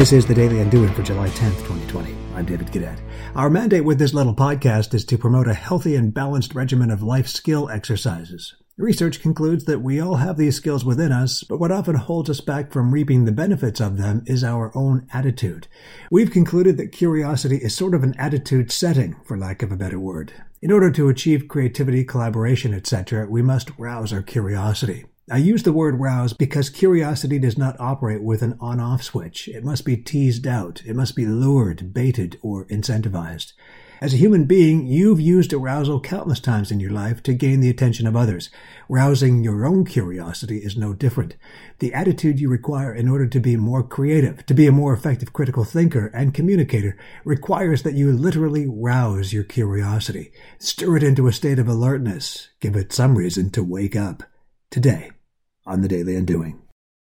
This is The Daily Undoing for July 10th, 2020. I'm David Cadet. Our mandate with this little podcast is to promote a healthy and balanced regimen of life skill exercises. Research concludes that we all have these skills within us, but what often holds us back from reaping the benefits of them is our own attitude. We've concluded that curiosity is sort of an attitude setting, for lack of a better word. In order to achieve creativity, collaboration, etc., we must rouse our curiosity. I use the word rouse because curiosity does not operate with an on-off switch. It must be teased out. It must be lured, baited, or incentivized. As a human being, you've used arousal countless times in your life to gain the attention of others. Rousing your own curiosity is no different. The attitude you require in order to be more creative, to be a more effective critical thinker and communicator, requires that you literally rouse your curiosity. Stir it into a state of alertness. Give it some reason to wake up. Today, on The Daily Undoing.